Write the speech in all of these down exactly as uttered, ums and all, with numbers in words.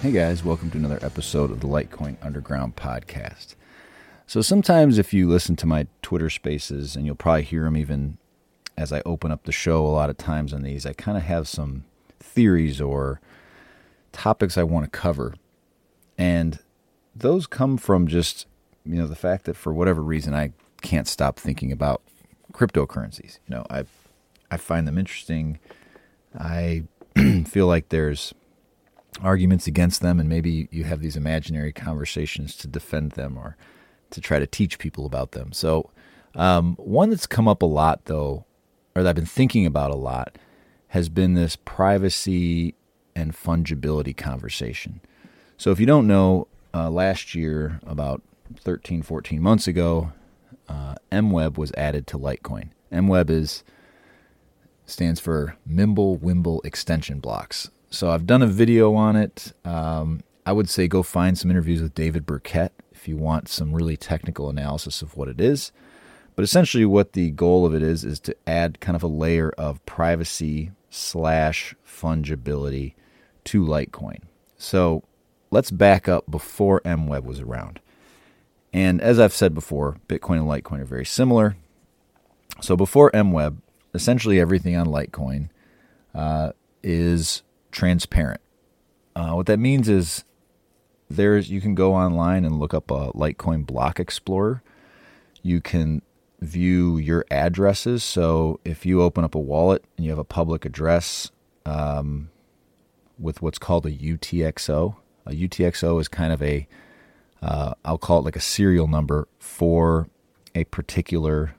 Hey guys, welcome to another episode of the Litecoin Underground podcast. So sometimes if you listen to my Twitter spaces, and you'll probably hear them even as I open up the show a lot of times on these, I kind of have some theories or topics I want to cover. And those come from just, you know, the fact that for whatever reason, I can't stop thinking about cryptocurrencies. You know, I I find them interesting. I feel like there's arguments against them, and maybe you have these imaginary conversations to defend them or to try to teach people about them. So um, one that's come up a lot, though, or that I've been thinking about a lot, has been this privacy and fungibility conversation. So if you don't know, uh, last year, about thirteen, fourteen months ago, uh, MWeb was added to Litecoin. MWeb is stands for Mimble Wimble Extension Blocks. So I've done a video on it. Um, I would say go find some interviews with David Burkett if you want some really technical analysis of what it is. But essentially what the goal of it is is to add kind of a layer of privacy slash fungibility to Litecoin. So let's back up before MWeb was around. And as I've said before, Bitcoin and Litecoin are very similar. So before MWeb, essentially everything on Litecoin uh, is... transparent. Uh, what that means is there's you can go online and look up a Litecoin block explorer. You can view your addresses. So if you open up a wallet and you have a public address um, with what's called a U T X O, a U T X O is kind of a, uh, I'll call it like a serial number for a particular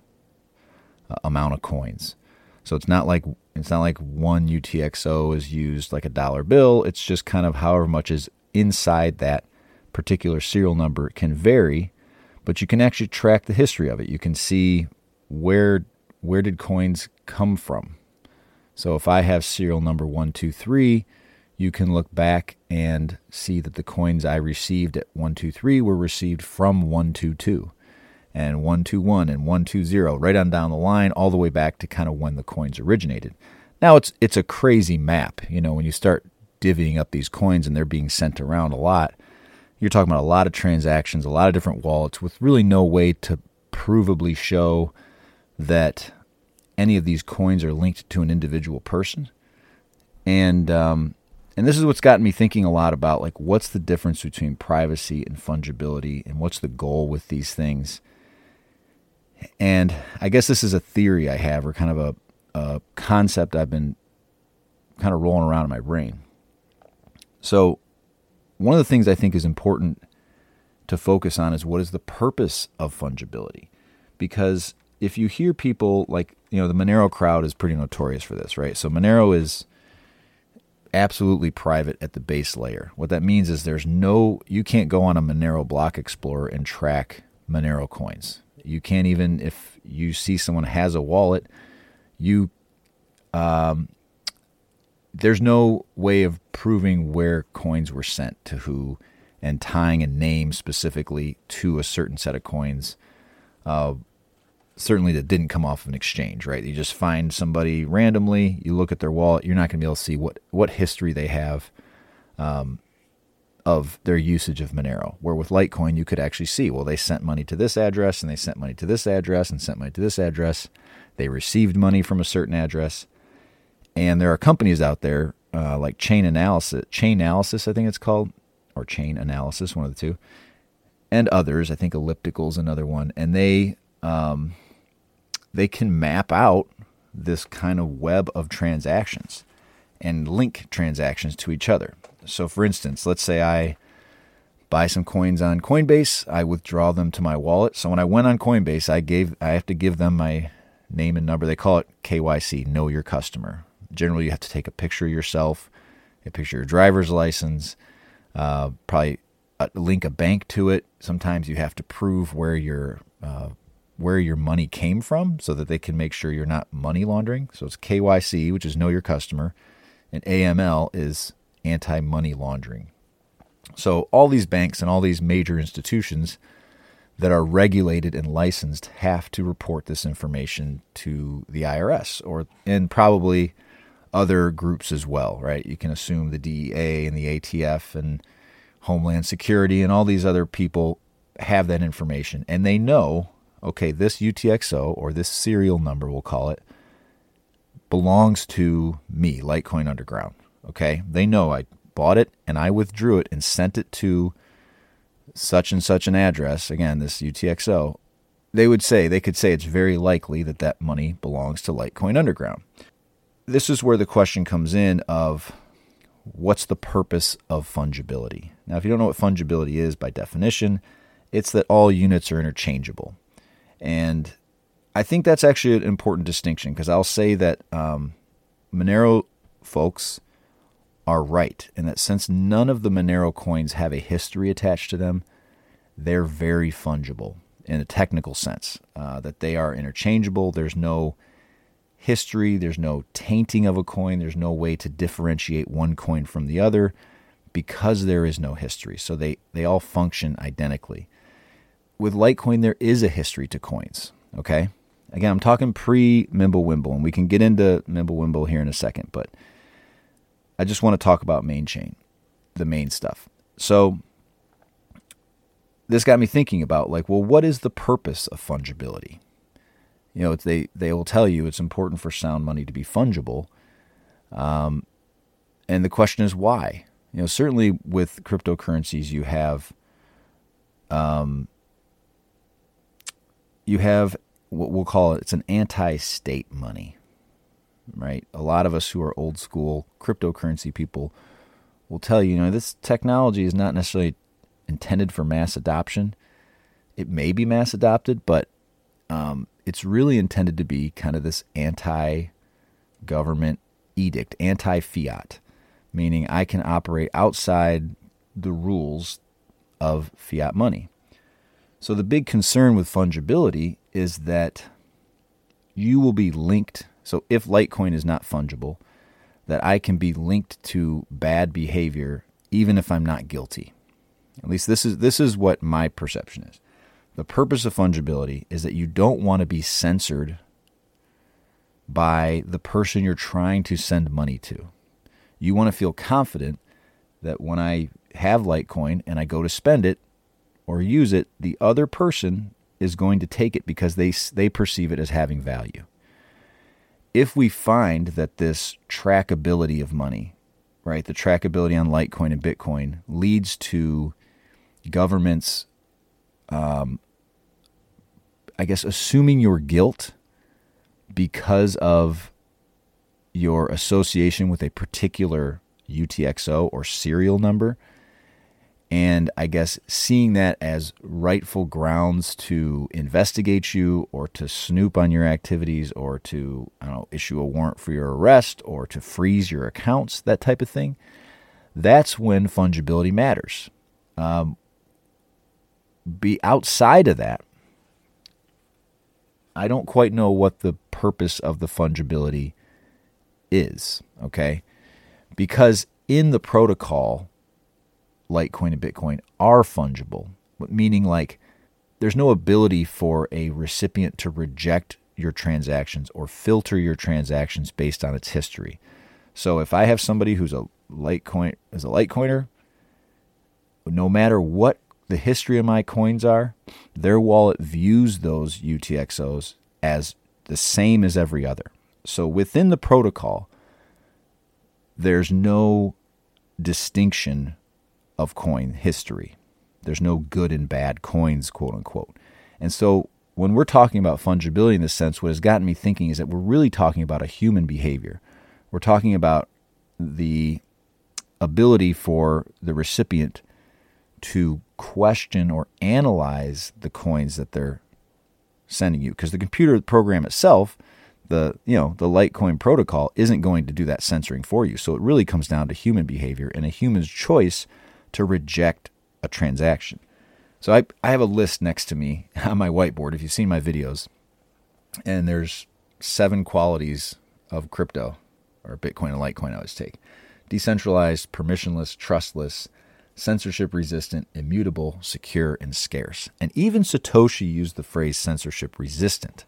uh, amount of coins. So it's not like It's not like one U T X O is used like a dollar bill. It's just kind of however much is inside that particular serial number. It can vary, but you can actually track the history of it. You can see where where did coins come from. So if I have serial number one two three, you can look back and see that the coins I received at one two three were received from one two two. And one two one and one two zero, right on down the line, all the way back to kind of when the coins originated. Now, it's it's a crazy map. You know, when you start divvying up these coins and they're being sent around a lot, you're talking about a lot of transactions, a lot of different wallets with really no way to provably show that any of these coins are linked to an individual person. And um, and this is what's gotten me thinking a lot about, like, what's the difference between privacy and fungibility, and what's the goal with these things? And I guess this is a theory I have, or kind of a, a concept I've been kind of rolling around in my brain. So one of the things I think is important to focus on is what is the purpose of fungibility? Because if you hear people like, you know, the Monero crowd is pretty notorious for this, right? So Monero is absolutely private at the base layer. What that means is there's no, you can't go on a Monero block explorer and track Monero coins. You can't even, if you see someone has a wallet, you um, there's no way of proving where coins were sent to who and tying a name specifically to a certain set of coins, uh, certainly that didn't come off of an exchange, right? You just find somebody randomly, you look at their wallet, you're not going to be able to see what, what history they have um of their usage of Monero, where with Litecoin, you could actually see, well, they sent money to this address, and they sent money to this address, and sent money to this address. They received money from a certain address. And there are companies out there uh, like Chainalysis, Chainalysis, I think it's called, or Chainalysis, one of the two, and others. I think Elliptical is another one. And they um, they can map out this kind of web of transactions and link transactions to each other. So for instance, let's say I buy some coins on Coinbase, I withdraw them to my wallet. So when I went on Coinbase, I gave I have to give them my name and number. They call it K Y C, know your customer. Generally, you have to take a picture of yourself, a picture of your driver's license, uh, probably link a bank to it. Sometimes you have to prove where your uh, where your money came from so that they can make sure you're not money laundering. So it's K Y C, which is know your customer, and A M L is anti-money laundering. So all these banks and all these major institutions that are regulated and licensed have to report this information to the I R S or and probably other groups as well, right? You can assume the D E A and the A T F and Homeland Security and all these other people have that information, and they know, okay, this U T X O, or this serial number, we'll call it, belongs to me, Litecoin Underground, okay? They know I bought it and I withdrew it and sent it to such and such an address, again, this U T X O. They would say, they could say it's very likely that that money belongs to Litecoin Underground. This is where the question comes in of what's the purpose of fungibility? Now, if you don't know what fungibility is by definition, it's that all units are interchangeable. And I think that's actually an important distinction, because I'll say that um, Monero folks are right in that since none of the Monero coins have a history attached to them, they're very fungible in a technical sense, uh, that they are interchangeable. There's no history. There's no tainting of a coin. There's no way to differentiate one coin from the other because there is no history. So they, they all function identically. With Litecoin, there is a history to coins, okay? Again, I'm talking pre-Mimble Wimble, and we can get into Mimble Wimble here in a second, but I just want to talk about main chain, the main stuff. So this got me thinking about, like, well, what is the purpose of fungibility? You know, they, they will tell you it's important for sound money to be fungible, um, and the question is why? You know, certainly with cryptocurrencies, you have... Um, You have what we'll call it, it's an anti-state money, right? A lot of us who are old school cryptocurrency people will tell you, you know, this technology is not necessarily intended for mass adoption. It may be mass adopted, but um, it's really intended to be kind of this anti-government edict, anti-fiat, meaning I can operate outside the rules of fiat money. So the big concern with fungibility is that you will be linked. So if Litecoin is not fungible, that I can be linked to bad behavior even if I'm not guilty. At least this is this is what my perception is. The purpose of fungibility is that you don't want to be censored by the person you're trying to send money to. You want to feel confident that when I have Litecoin and I go to spend it, or use it, the other person is going to take it because they they perceive it as having value. If we find that this trackability of money, right, the trackability on Litecoin and Bitcoin leads to governments, um, I guess, assuming your guilt because of your association with a particular U T X O or serial number, and I guess seeing that as rightful grounds to investigate you or to snoop on your activities or to, I don't know, issue a warrant for your arrest or to freeze your accounts, that type of thing, that's when fungibility matters. Um, be outside of that, I don't quite know what the purpose of the fungibility is, okay? Because in the protocol, Litecoin and Bitcoin are fungible, meaning like there's no ability for a recipient to reject your transactions or filter your transactions based on its history. So if I have somebody who's a Litecoin, is a Litecoiner, no matter what the history of my coins are, their wallet views those U T X Os as the same as every other. So within the protocol, there's no distinction of coin history. There's no good and bad coins, quote unquote. And so when we're talking about fungibility in this sense, what has gotten me thinking is that we're really talking about a human behavior. We're talking about the ability for the recipient to question or analyze the coins that they're sending you, because the computer program itself, the, you know, the Litecoin protocol isn't going to do that censoring for you. So it really comes down to human behavior and a human's choice to reject a transaction. So I, I have a list next to me on my whiteboard, if you've seen my videos, and there's seven qualities of crypto, or Bitcoin and Litecoin I always take. Decentralized, permissionless, trustless, censorship resistant, immutable, secure, and scarce. And even Satoshi used the phrase censorship resistant.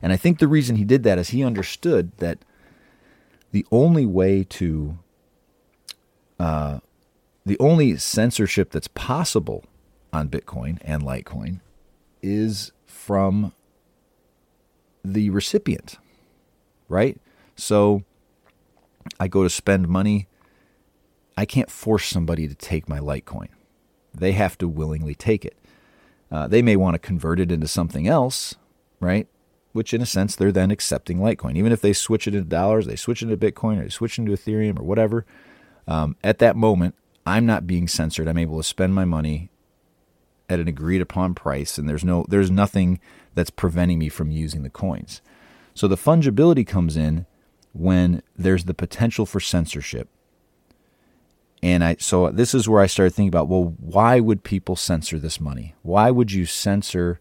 And I think the reason he did that is he understood that the only way to, uh, the only censorship that's possible on Bitcoin and Litecoin is from the recipient, right? So I go to spend money. I can't force somebody to take my Litecoin. They have to willingly take it. Uh, they may want to convert it into something else, right? Which, in a sense, they're then accepting Litecoin. Even if they switch it into dollars, they switch it into Bitcoin, or they switch it into Ethereum or whatever, um, at that moment, I'm not being censored. I'm able to spend my money at an agreed-upon price, and there's no, there's nothing that's preventing me from using the coins. So the fungibility comes in when there's the potential for censorship. And I, so this is where I started thinking about, well, why would people censor this money? Why would you censor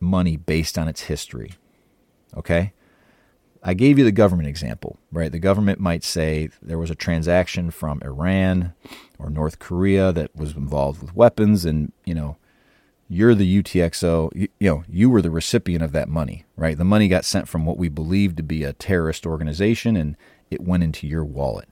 money based on its history? Okay? I gave you the government example, right? The government might say there was a transaction from Iran or North Korea that was involved with weapons, and, you know, you're the U T X O, you, you know, you were the recipient of that money, right? The money got sent from what we believe to be a terrorist organization, and it went into your wallet.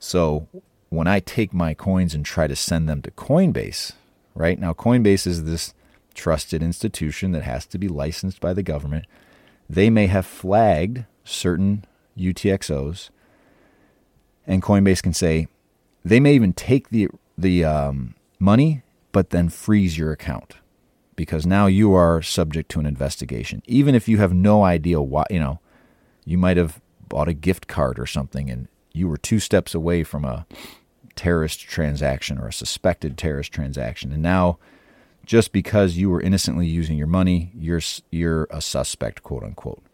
So when I take my coins and try to send them to Coinbase, right? Now, Coinbase is this trusted institution that has to be licensed by the government. They may have flagged certain U T X Os, and Coinbase can say, they may even take the the um, money, but then freeze your account, because now you are subject to an investigation. Even if you have no idea why, you know, you might have bought a gift card or something, and you were two steps away from a terrorist transaction or a suspected terrorist transaction. And now, just because you were innocently using your money, you're you're a suspect, quote unquote.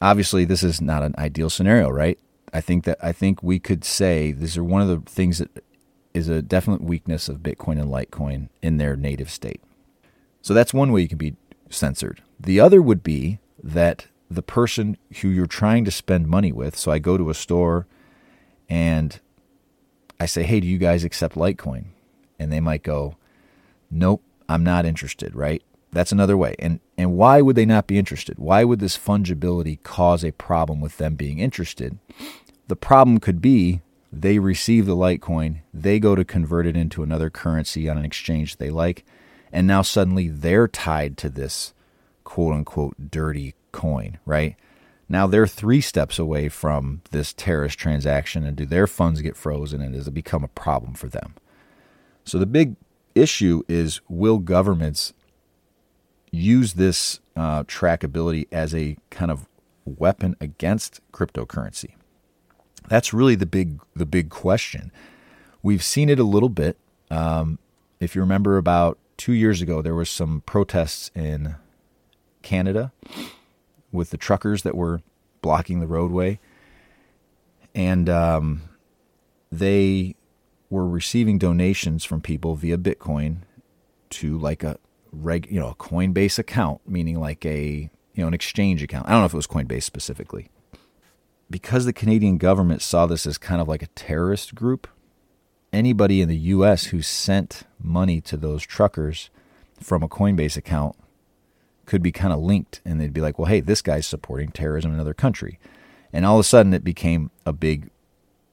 Obviously, this is not an ideal scenario, right? I think that I think we could say these are one of the things that is a definite weakness of Bitcoin and Litecoin in their native state. So that's one way you can be censored. The other would be that the person who you're trying to spend money with, so I go to a store and I say, hey, do you guys accept Litecoin? And they might go, nope, I'm not interested, right? That's another way. And and why would they not be interested? Why would this fungibility cause a problem with them being interested? The problem could be they receive the Litecoin, they go to convert it into another currency on an exchange they like, and now suddenly they're tied to this quote-unquote dirty coin, right? Now they're three steps away from this terrorist transaction, and do their funds get frozen, and does it become a problem for them? So the big issue is, will governments use this uh, trackability as a kind of weapon against cryptocurrency? That's really the big the big question. We've seen it a little bit. Um, if you remember, about two years ago, there was some protests in Canada with the truckers that were blocking the roadway, and um, they were receiving donations from people via Bitcoin to like a reg, you know, a Coinbase account, meaning like a, you know, an exchange account. I don't know if it was Coinbase specifically. Because the Canadian government saw this as kind of like a terrorist group, anybody in the U S who sent money to those truckers from a Coinbase account could be kind of linked, and they'd be like, well, hey, this guy's supporting terrorism in another country. And all of a sudden it became a big,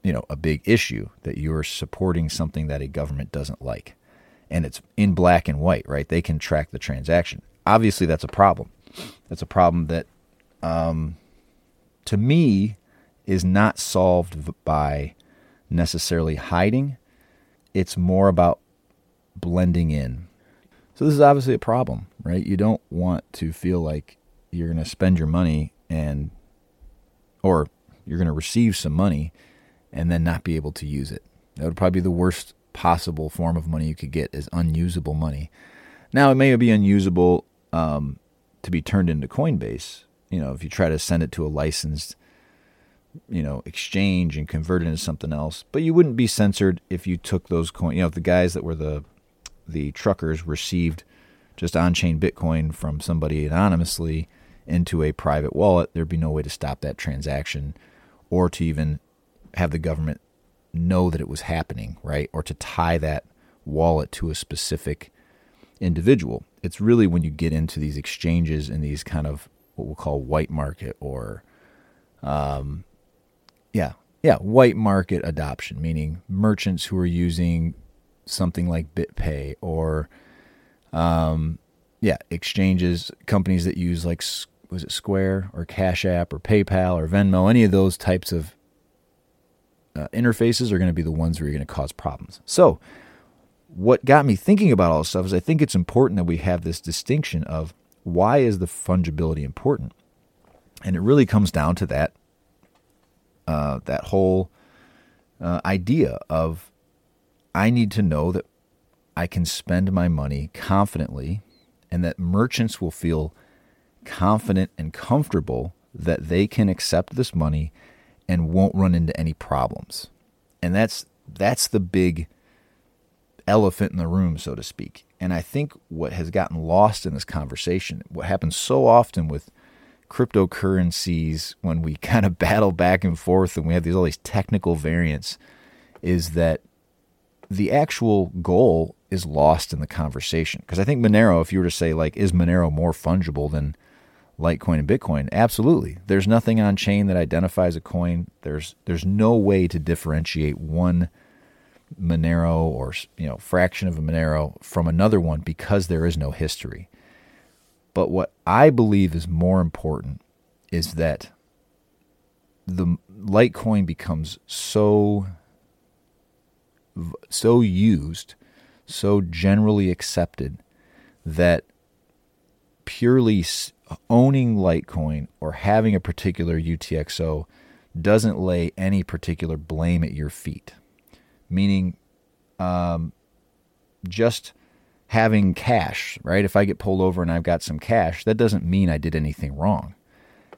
you know, a big issue that you're supporting something that a government doesn't like. And it's in black and white, right? They can track the transaction. Obviously that's a problem. That's a problem that, um, to me, is not solved by necessarily hiding. It's more about blending in. So this is obviously a problem, right? You don't want to feel like you're going to spend your money and, or you're going to receive some money and then not be able to use it. That would probably be the worst possible form of money you could get, is unusable money. Now, it may be unusable um, to be turned into Coinbase. You know, if you try to send it to a licensed, you know, exchange and convert it into something else, but you wouldn't be censored if you took those coins. You know, if the guys that were the the truckers received just on-chain Bitcoin from somebody anonymously into a private wallet, there'd be no way to stop that transaction, or to even have the government know that it was happening, right? Or to tie that wallet to a specific individual. It's really when you get into these exchanges and these kind of what we'll call white market, or um, Yeah. Yeah. White market adoption, meaning merchants who are using something like BitPay or, um, yeah, exchanges, companies that use like, was it Square or Cash App or PayPal or Venmo, any of those types of uh, interfaces are going to be the ones where you're going to cause problems. So what got me thinking about all this stuff is I think it's important that we have this distinction of why is the fungibility important? And it really comes down to that uh, that whole uh, idea of I need to know that I can spend my money confidently and that merchants will feel confident and comfortable that they can accept this money and won't run into any problems. And that's that's the big elephant in the room, so to speak. And I think what has gotten lost in this conversation, what happens so often with cryptocurrencies when we kind of battle back and forth and we have these all these technical variants, is that the actual goal is lost in the conversation. Because I think Monero, if you were to say, like, is Monero more fungible than Litecoin and Bitcoin? Absolutely. There's nothing on chain that identifies a coin. There's there's no way to differentiate one Monero or, you know, fraction of a Monero from another one because there is no history. But what I believe is more important is that the Litecoin becomes so so used, so generally accepted that purely owning Litecoin or having a particular U T X O doesn't lay any particular blame at your feet. Meaning, um, just having cash, right? If I get pulled over and I've got some cash, that doesn't mean I did anything wrong.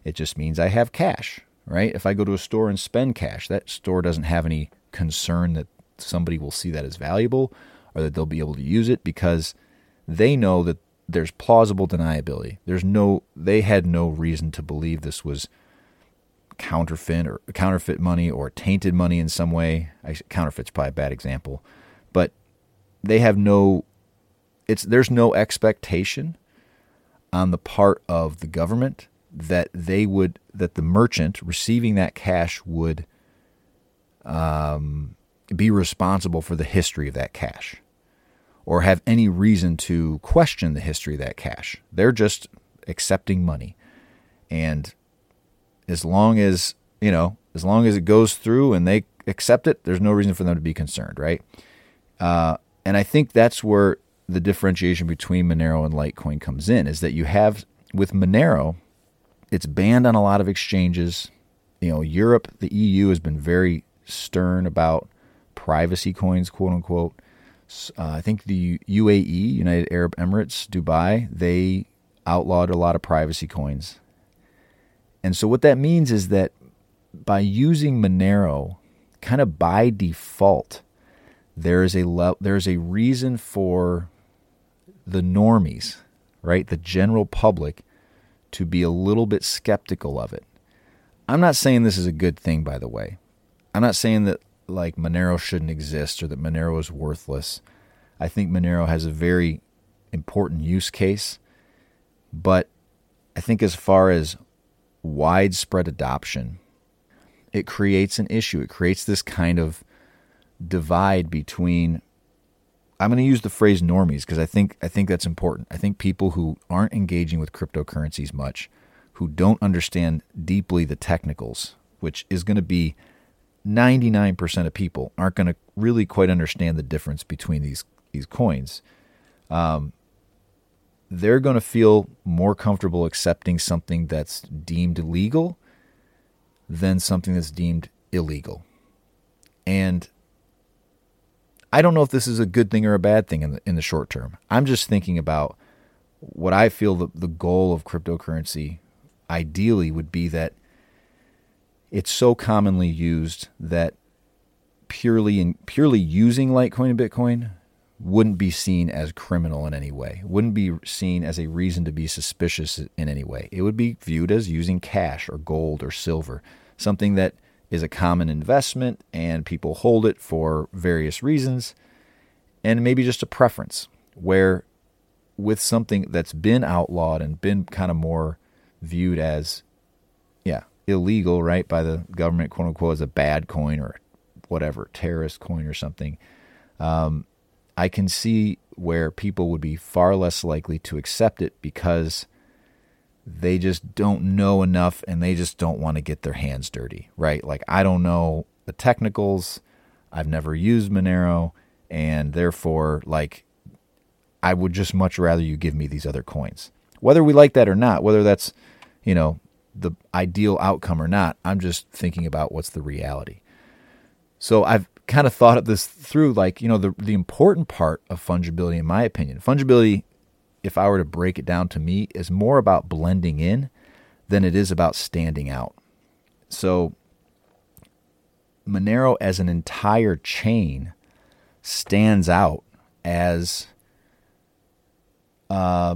It just means I have cash, right? If I go to a store and spend cash, that store doesn't have any concern that somebody will see that as valuable or that they'll be able to use it because they know that there's plausible deniability. There's no, they had no reason to believe this was counterfeit or counterfeit money or tainted money in some way. I, counterfeit's probably a bad example, but they have no, it's, there's no expectation on the part of the government that they would, that the merchant receiving that cash would, um, be responsible for the history of that cash or have any reason to question the history of that cash. They're just accepting money. And as long as, you know, as long as it goes through and they accept it, there's no reason for them to be concerned, right? Uh, and I think that's where the differentiation between Monero and Litecoin comes in, is that you have, with Monero, it's banned on a lot of exchanges. You know, Europe, the E U has been very stern about privacy coins, quote unquote. Uh, I think the U A E, United Arab Emirates, Dubai, they outlawed a lot of privacy coins. And so what that means is that by using Monero, kind of by default, there is a le- there is a reason for the normies, right, the general public, to be a little bit skeptical of it. I'm not saying this is a good thing, by the way. I'm not saying that like Monero shouldn't exist or that Monero is worthless. I think Monero has a very important use case, but I think as far as widespread adoption, it creates an issue. It creates this kind of divide between, I'm going to use the phrase normies because I think I think that's important. I think people who aren't engaging with cryptocurrencies much, who don't understand deeply the technicals, which is going to be ninety-nine percent of people, aren't going to really quite understand the difference between these these coins. Um, they're going to feel more comfortable accepting something that's deemed legal than something that's deemed illegal. And I don't know if this is a good thing or a bad thing in the in the short term. I'm just thinking about what I feel the, the goal of cryptocurrency ideally would be, that it's so commonly used that purely in, purely using Litecoin and Bitcoin wouldn't be seen as criminal in any way, wouldn't be seen as a reason to be suspicious in any way. It would be viewed as using cash or gold or silver, something that is a common investment and people hold it for various reasons and maybe just a preference, where with something that's been outlawed and been kind of more viewed as, yeah, illegal, right, by the government, quote unquote, as a bad coin or whatever, terrorist coin or something, um, I can see where people would be far less likely to accept it because they just don't know enough and they just don't want to get their hands dirty, right? Like, I don't know the technicals. I've never used Monero, and therefore, like, I would just much rather you give me these other coins. Whether we like that or not, whether that's, you know, the ideal outcome or not, I'm just thinking about what's the reality. So I've kind of thought of this through, like, you know, the the important part of fungibility, in my opinion. Fungibility, if I were to break it down to me, is more about blending in than it is about standing out. So Monero as an entire chain stands out as uh,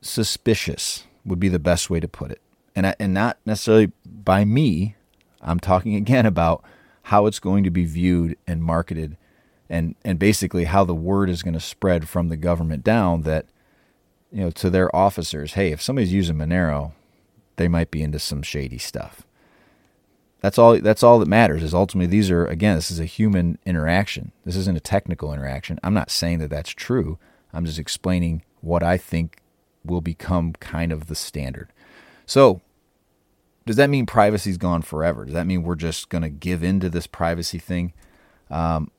suspicious would be the best way to put it. And, I, and not necessarily by me. I'm talking again about how it's going to be viewed and marketed and, and basically how the word is going to spread from the government down that, you know, to their officers, hey, if somebody's using Monero, they might be into some shady stuff. That's all that's all that matters is ultimately these are, again, this is a human interaction. This isn't a technical interaction. I'm not saying that that's true. I'm just explaining what I think will become kind of the standard. So does that mean privacy's gone forever? Does that mean we're just going to give into this privacy thing? Um,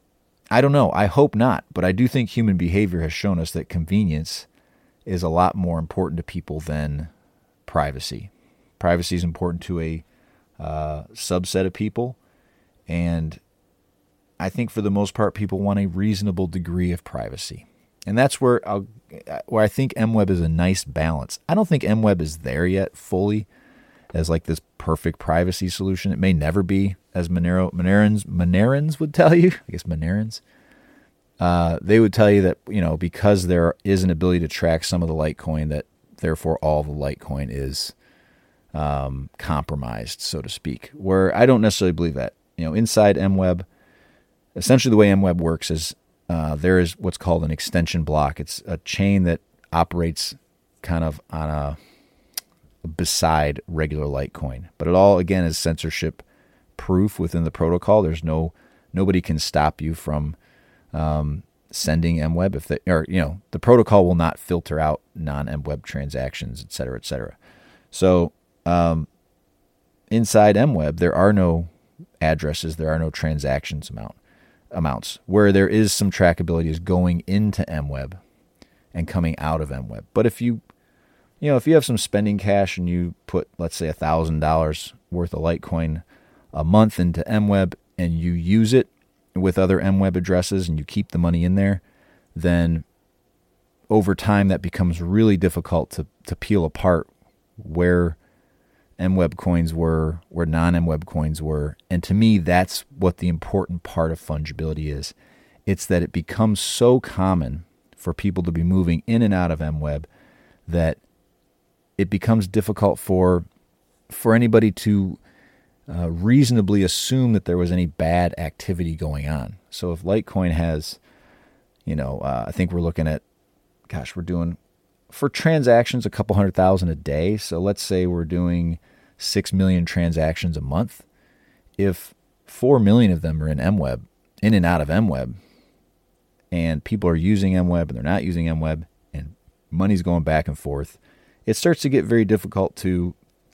I don't know. I hope not. But I do think human behavior has shown us that convenience is a lot more important to people than privacy. Privacy is important to a Uh, subset of people, and I think for the most part people want a reasonable degree of privacy, and that's where I'll, where I think MWeb is a nice balance. I don't think MWeb is there yet fully as like this perfect privacy solution. It may never be, as Monero Monerans Monerans would tell you. I guess Monerans uh, they would tell you that, you know, because there is an ability to track some of the Litecoin, that therefore all the Litecoin is Um, compromised, so to speak, where I don't necessarily believe that. You know, inside MWeb, essentially the way MWeb works is uh, there is what's called an extension block. It's a chain that operates kind of on a beside regular Litecoin, but it all, again, is censorship proof within the protocol. There's no nobody can stop you from um, sending MWeb if they, or you know, the protocol will not filter out non-MWeb transactions, et cetera, et cetera. So Um, inside MWeb, there are no addresses, there are no transactions amount amounts. Where there is some trackability is going into MWeb and coming out of MWeb. But if you, you know, if you have some spending cash and you put, let's say, a thousand dollars worth of Litecoin a month into MWeb and you use it with other MWeb addresses and you keep the money in there, then over time that becomes really difficult to to peel apart where MWeb coins were, where non-MWeb coins were. And to me, that's what the important part of fungibility is. It's that it becomes so common for people to be moving in and out of MWeb that it becomes difficult for for anybody to uh, reasonably assume that there was any bad activity going on. So if Litecoin has, you know, uh, I think we're looking at, gosh, we're doing... for transactions, a couple hundred thousand a day. So let's say we're doing six million transactions a month. If four million of them are in MWeb, in and out of MWeb, and people are using MWeb and they're not using MWeb, and money's going back and forth, it starts to get very difficult to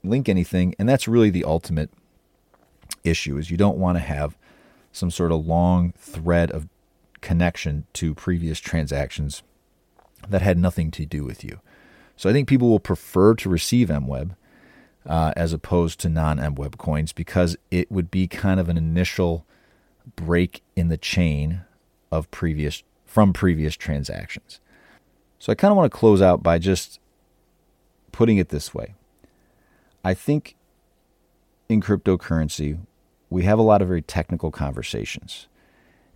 link anything. And that's really the ultimate issue, is you don't want to have some sort of long thread of connection to previous transactions that had nothing to do with you. So I think people will prefer to receive MWeb uh, as opposed to non-MWeb coins, because it would be kind of an initial break in the chain of previous from previous transactions. So I kind of want to close out by just putting it this way. I think in cryptocurrency, we have a lot of very technical conversations.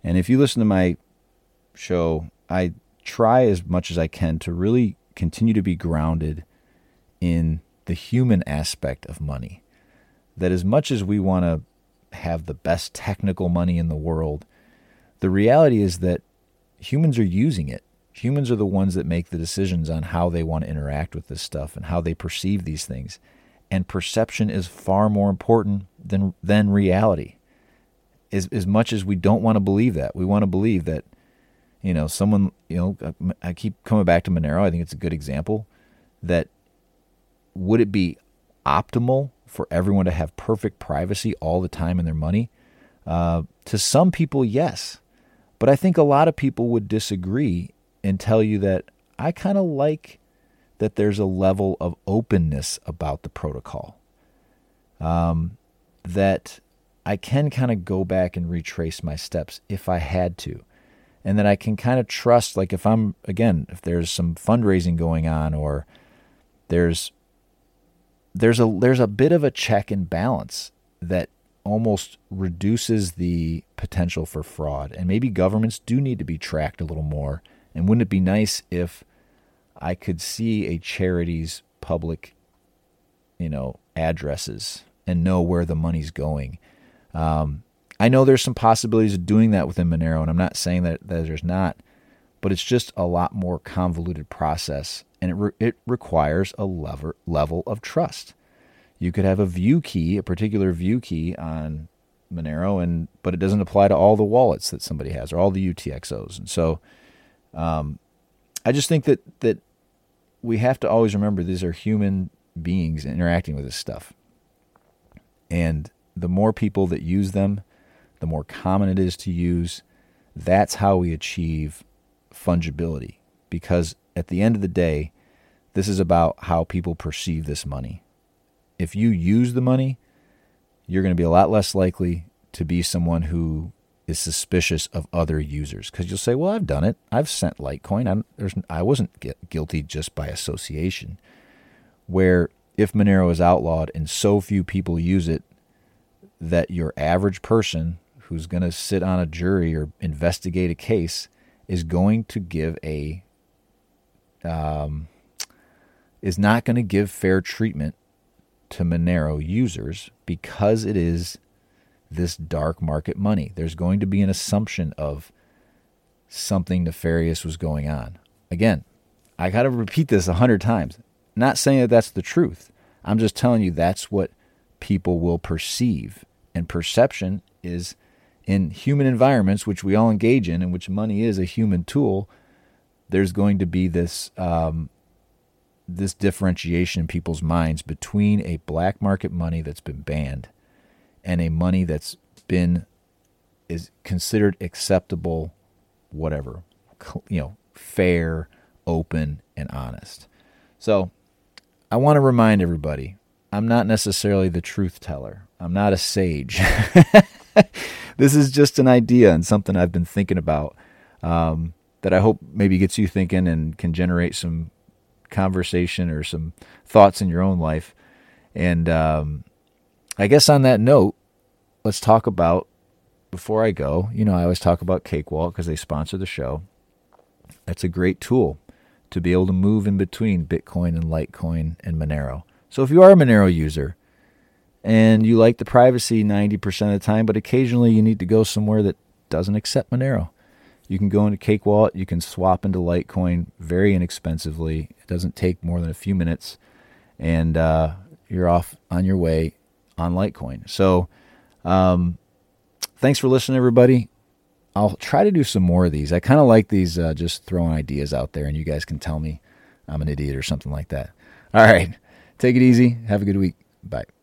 And if you listen to my show, I try as much as I can to really continue to be grounded in the human aspect of money. That as much as we want to have the best technical money in the world, the reality is that humans are using it. Humans are the ones that make the decisions on how they want to interact with this stuff and how they perceive these things. and perception is far more important than than reality. As, as much as we don't want to believe that, we want to believe that, you know, someone, you know, I keep coming back to Monero. I think it's a good example. That would it be optimal for everyone to have perfect privacy all the time in their money? Uh, to some people, yes. But I think a lot of people would disagree and tell you that I kind of like that there's a level of openness about the protocol, um, that I can kind of go back and retrace my steps if I had to, and that I can kind of trust, like if I'm, again, if there's some fundraising going on or there's there's a there's a bit of a check and balance that almost reduces the potential for fraud. And maybe governments do need to be tracked a little more. And wouldn't it be nice if I could see a charity's public, you know, addresses and know where the money's going? Um, I know there's some possibilities of doing that within Monero, and I'm not saying that, that there's not, but it's just a lot more convoluted process, and it re- it requires a lever- level of trust. You could have a view key, a particular view key on Monero, and but it doesn't apply to all the wallets that somebody has or all the U T X Os. And so um, I just think that that we have to always remember these are human beings interacting with this stuff. And the more people that use them, the more common it is to use. That's how we achieve fungibility, because at the end of the day, this is about how people perceive this money. If you use the money, you're going to be a lot less likely to be someone who is suspicious of other users, because you'll say, well, I've done it. I've sent Litecoin. I'm, there's, I wasn't guilty just by association. Where if Monero is outlawed and so few people use it that your average person who's going to sit on a jury or investigate a case is going to give a um, is not going to give fair treatment to Monero users, because it is this dark market money. There's going to be an assumption of something nefarious was going on. Again, I got to repeat this a hundred times. Not saying that that's the truth. I'm just telling you that's what people will perceive. And perception is, in human environments, which we all engage in, in which money is a human tool, there's going to be this... Um, this differentiation in people's minds between a black market money that's been banned and a money that's been is considered acceptable, whatever, you know, fair, open, and honest. So I want to remind everybody, I'm not necessarily the truth teller. I'm not a sage. This is just an idea and something I've been thinking about um, that I hope maybe gets you thinking and can generate some conversation or some thoughts in your own life. And um, I guess on that note, let's talk about, before I go, you know, I always talk about Cakewallet because they sponsor the show. That's a great tool to be able to move in between Bitcoin and Litecoin and Monero. So if you are a Monero user and you like the privacy ninety percent of the time, but occasionally you need to go somewhere that doesn't accept Monero, you can go into Cakewallet. You can swap into Litecoin very inexpensively. It doesn't take more than a few minutes, and uh, you're off on your way on Litecoin. So um, thanks for listening, everybody. I'll try to do some more of these. I kind of like these uh, just throwing ideas out there, and you guys can tell me I'm an idiot or something like that. All right. Take it easy. Have a good week. Bye.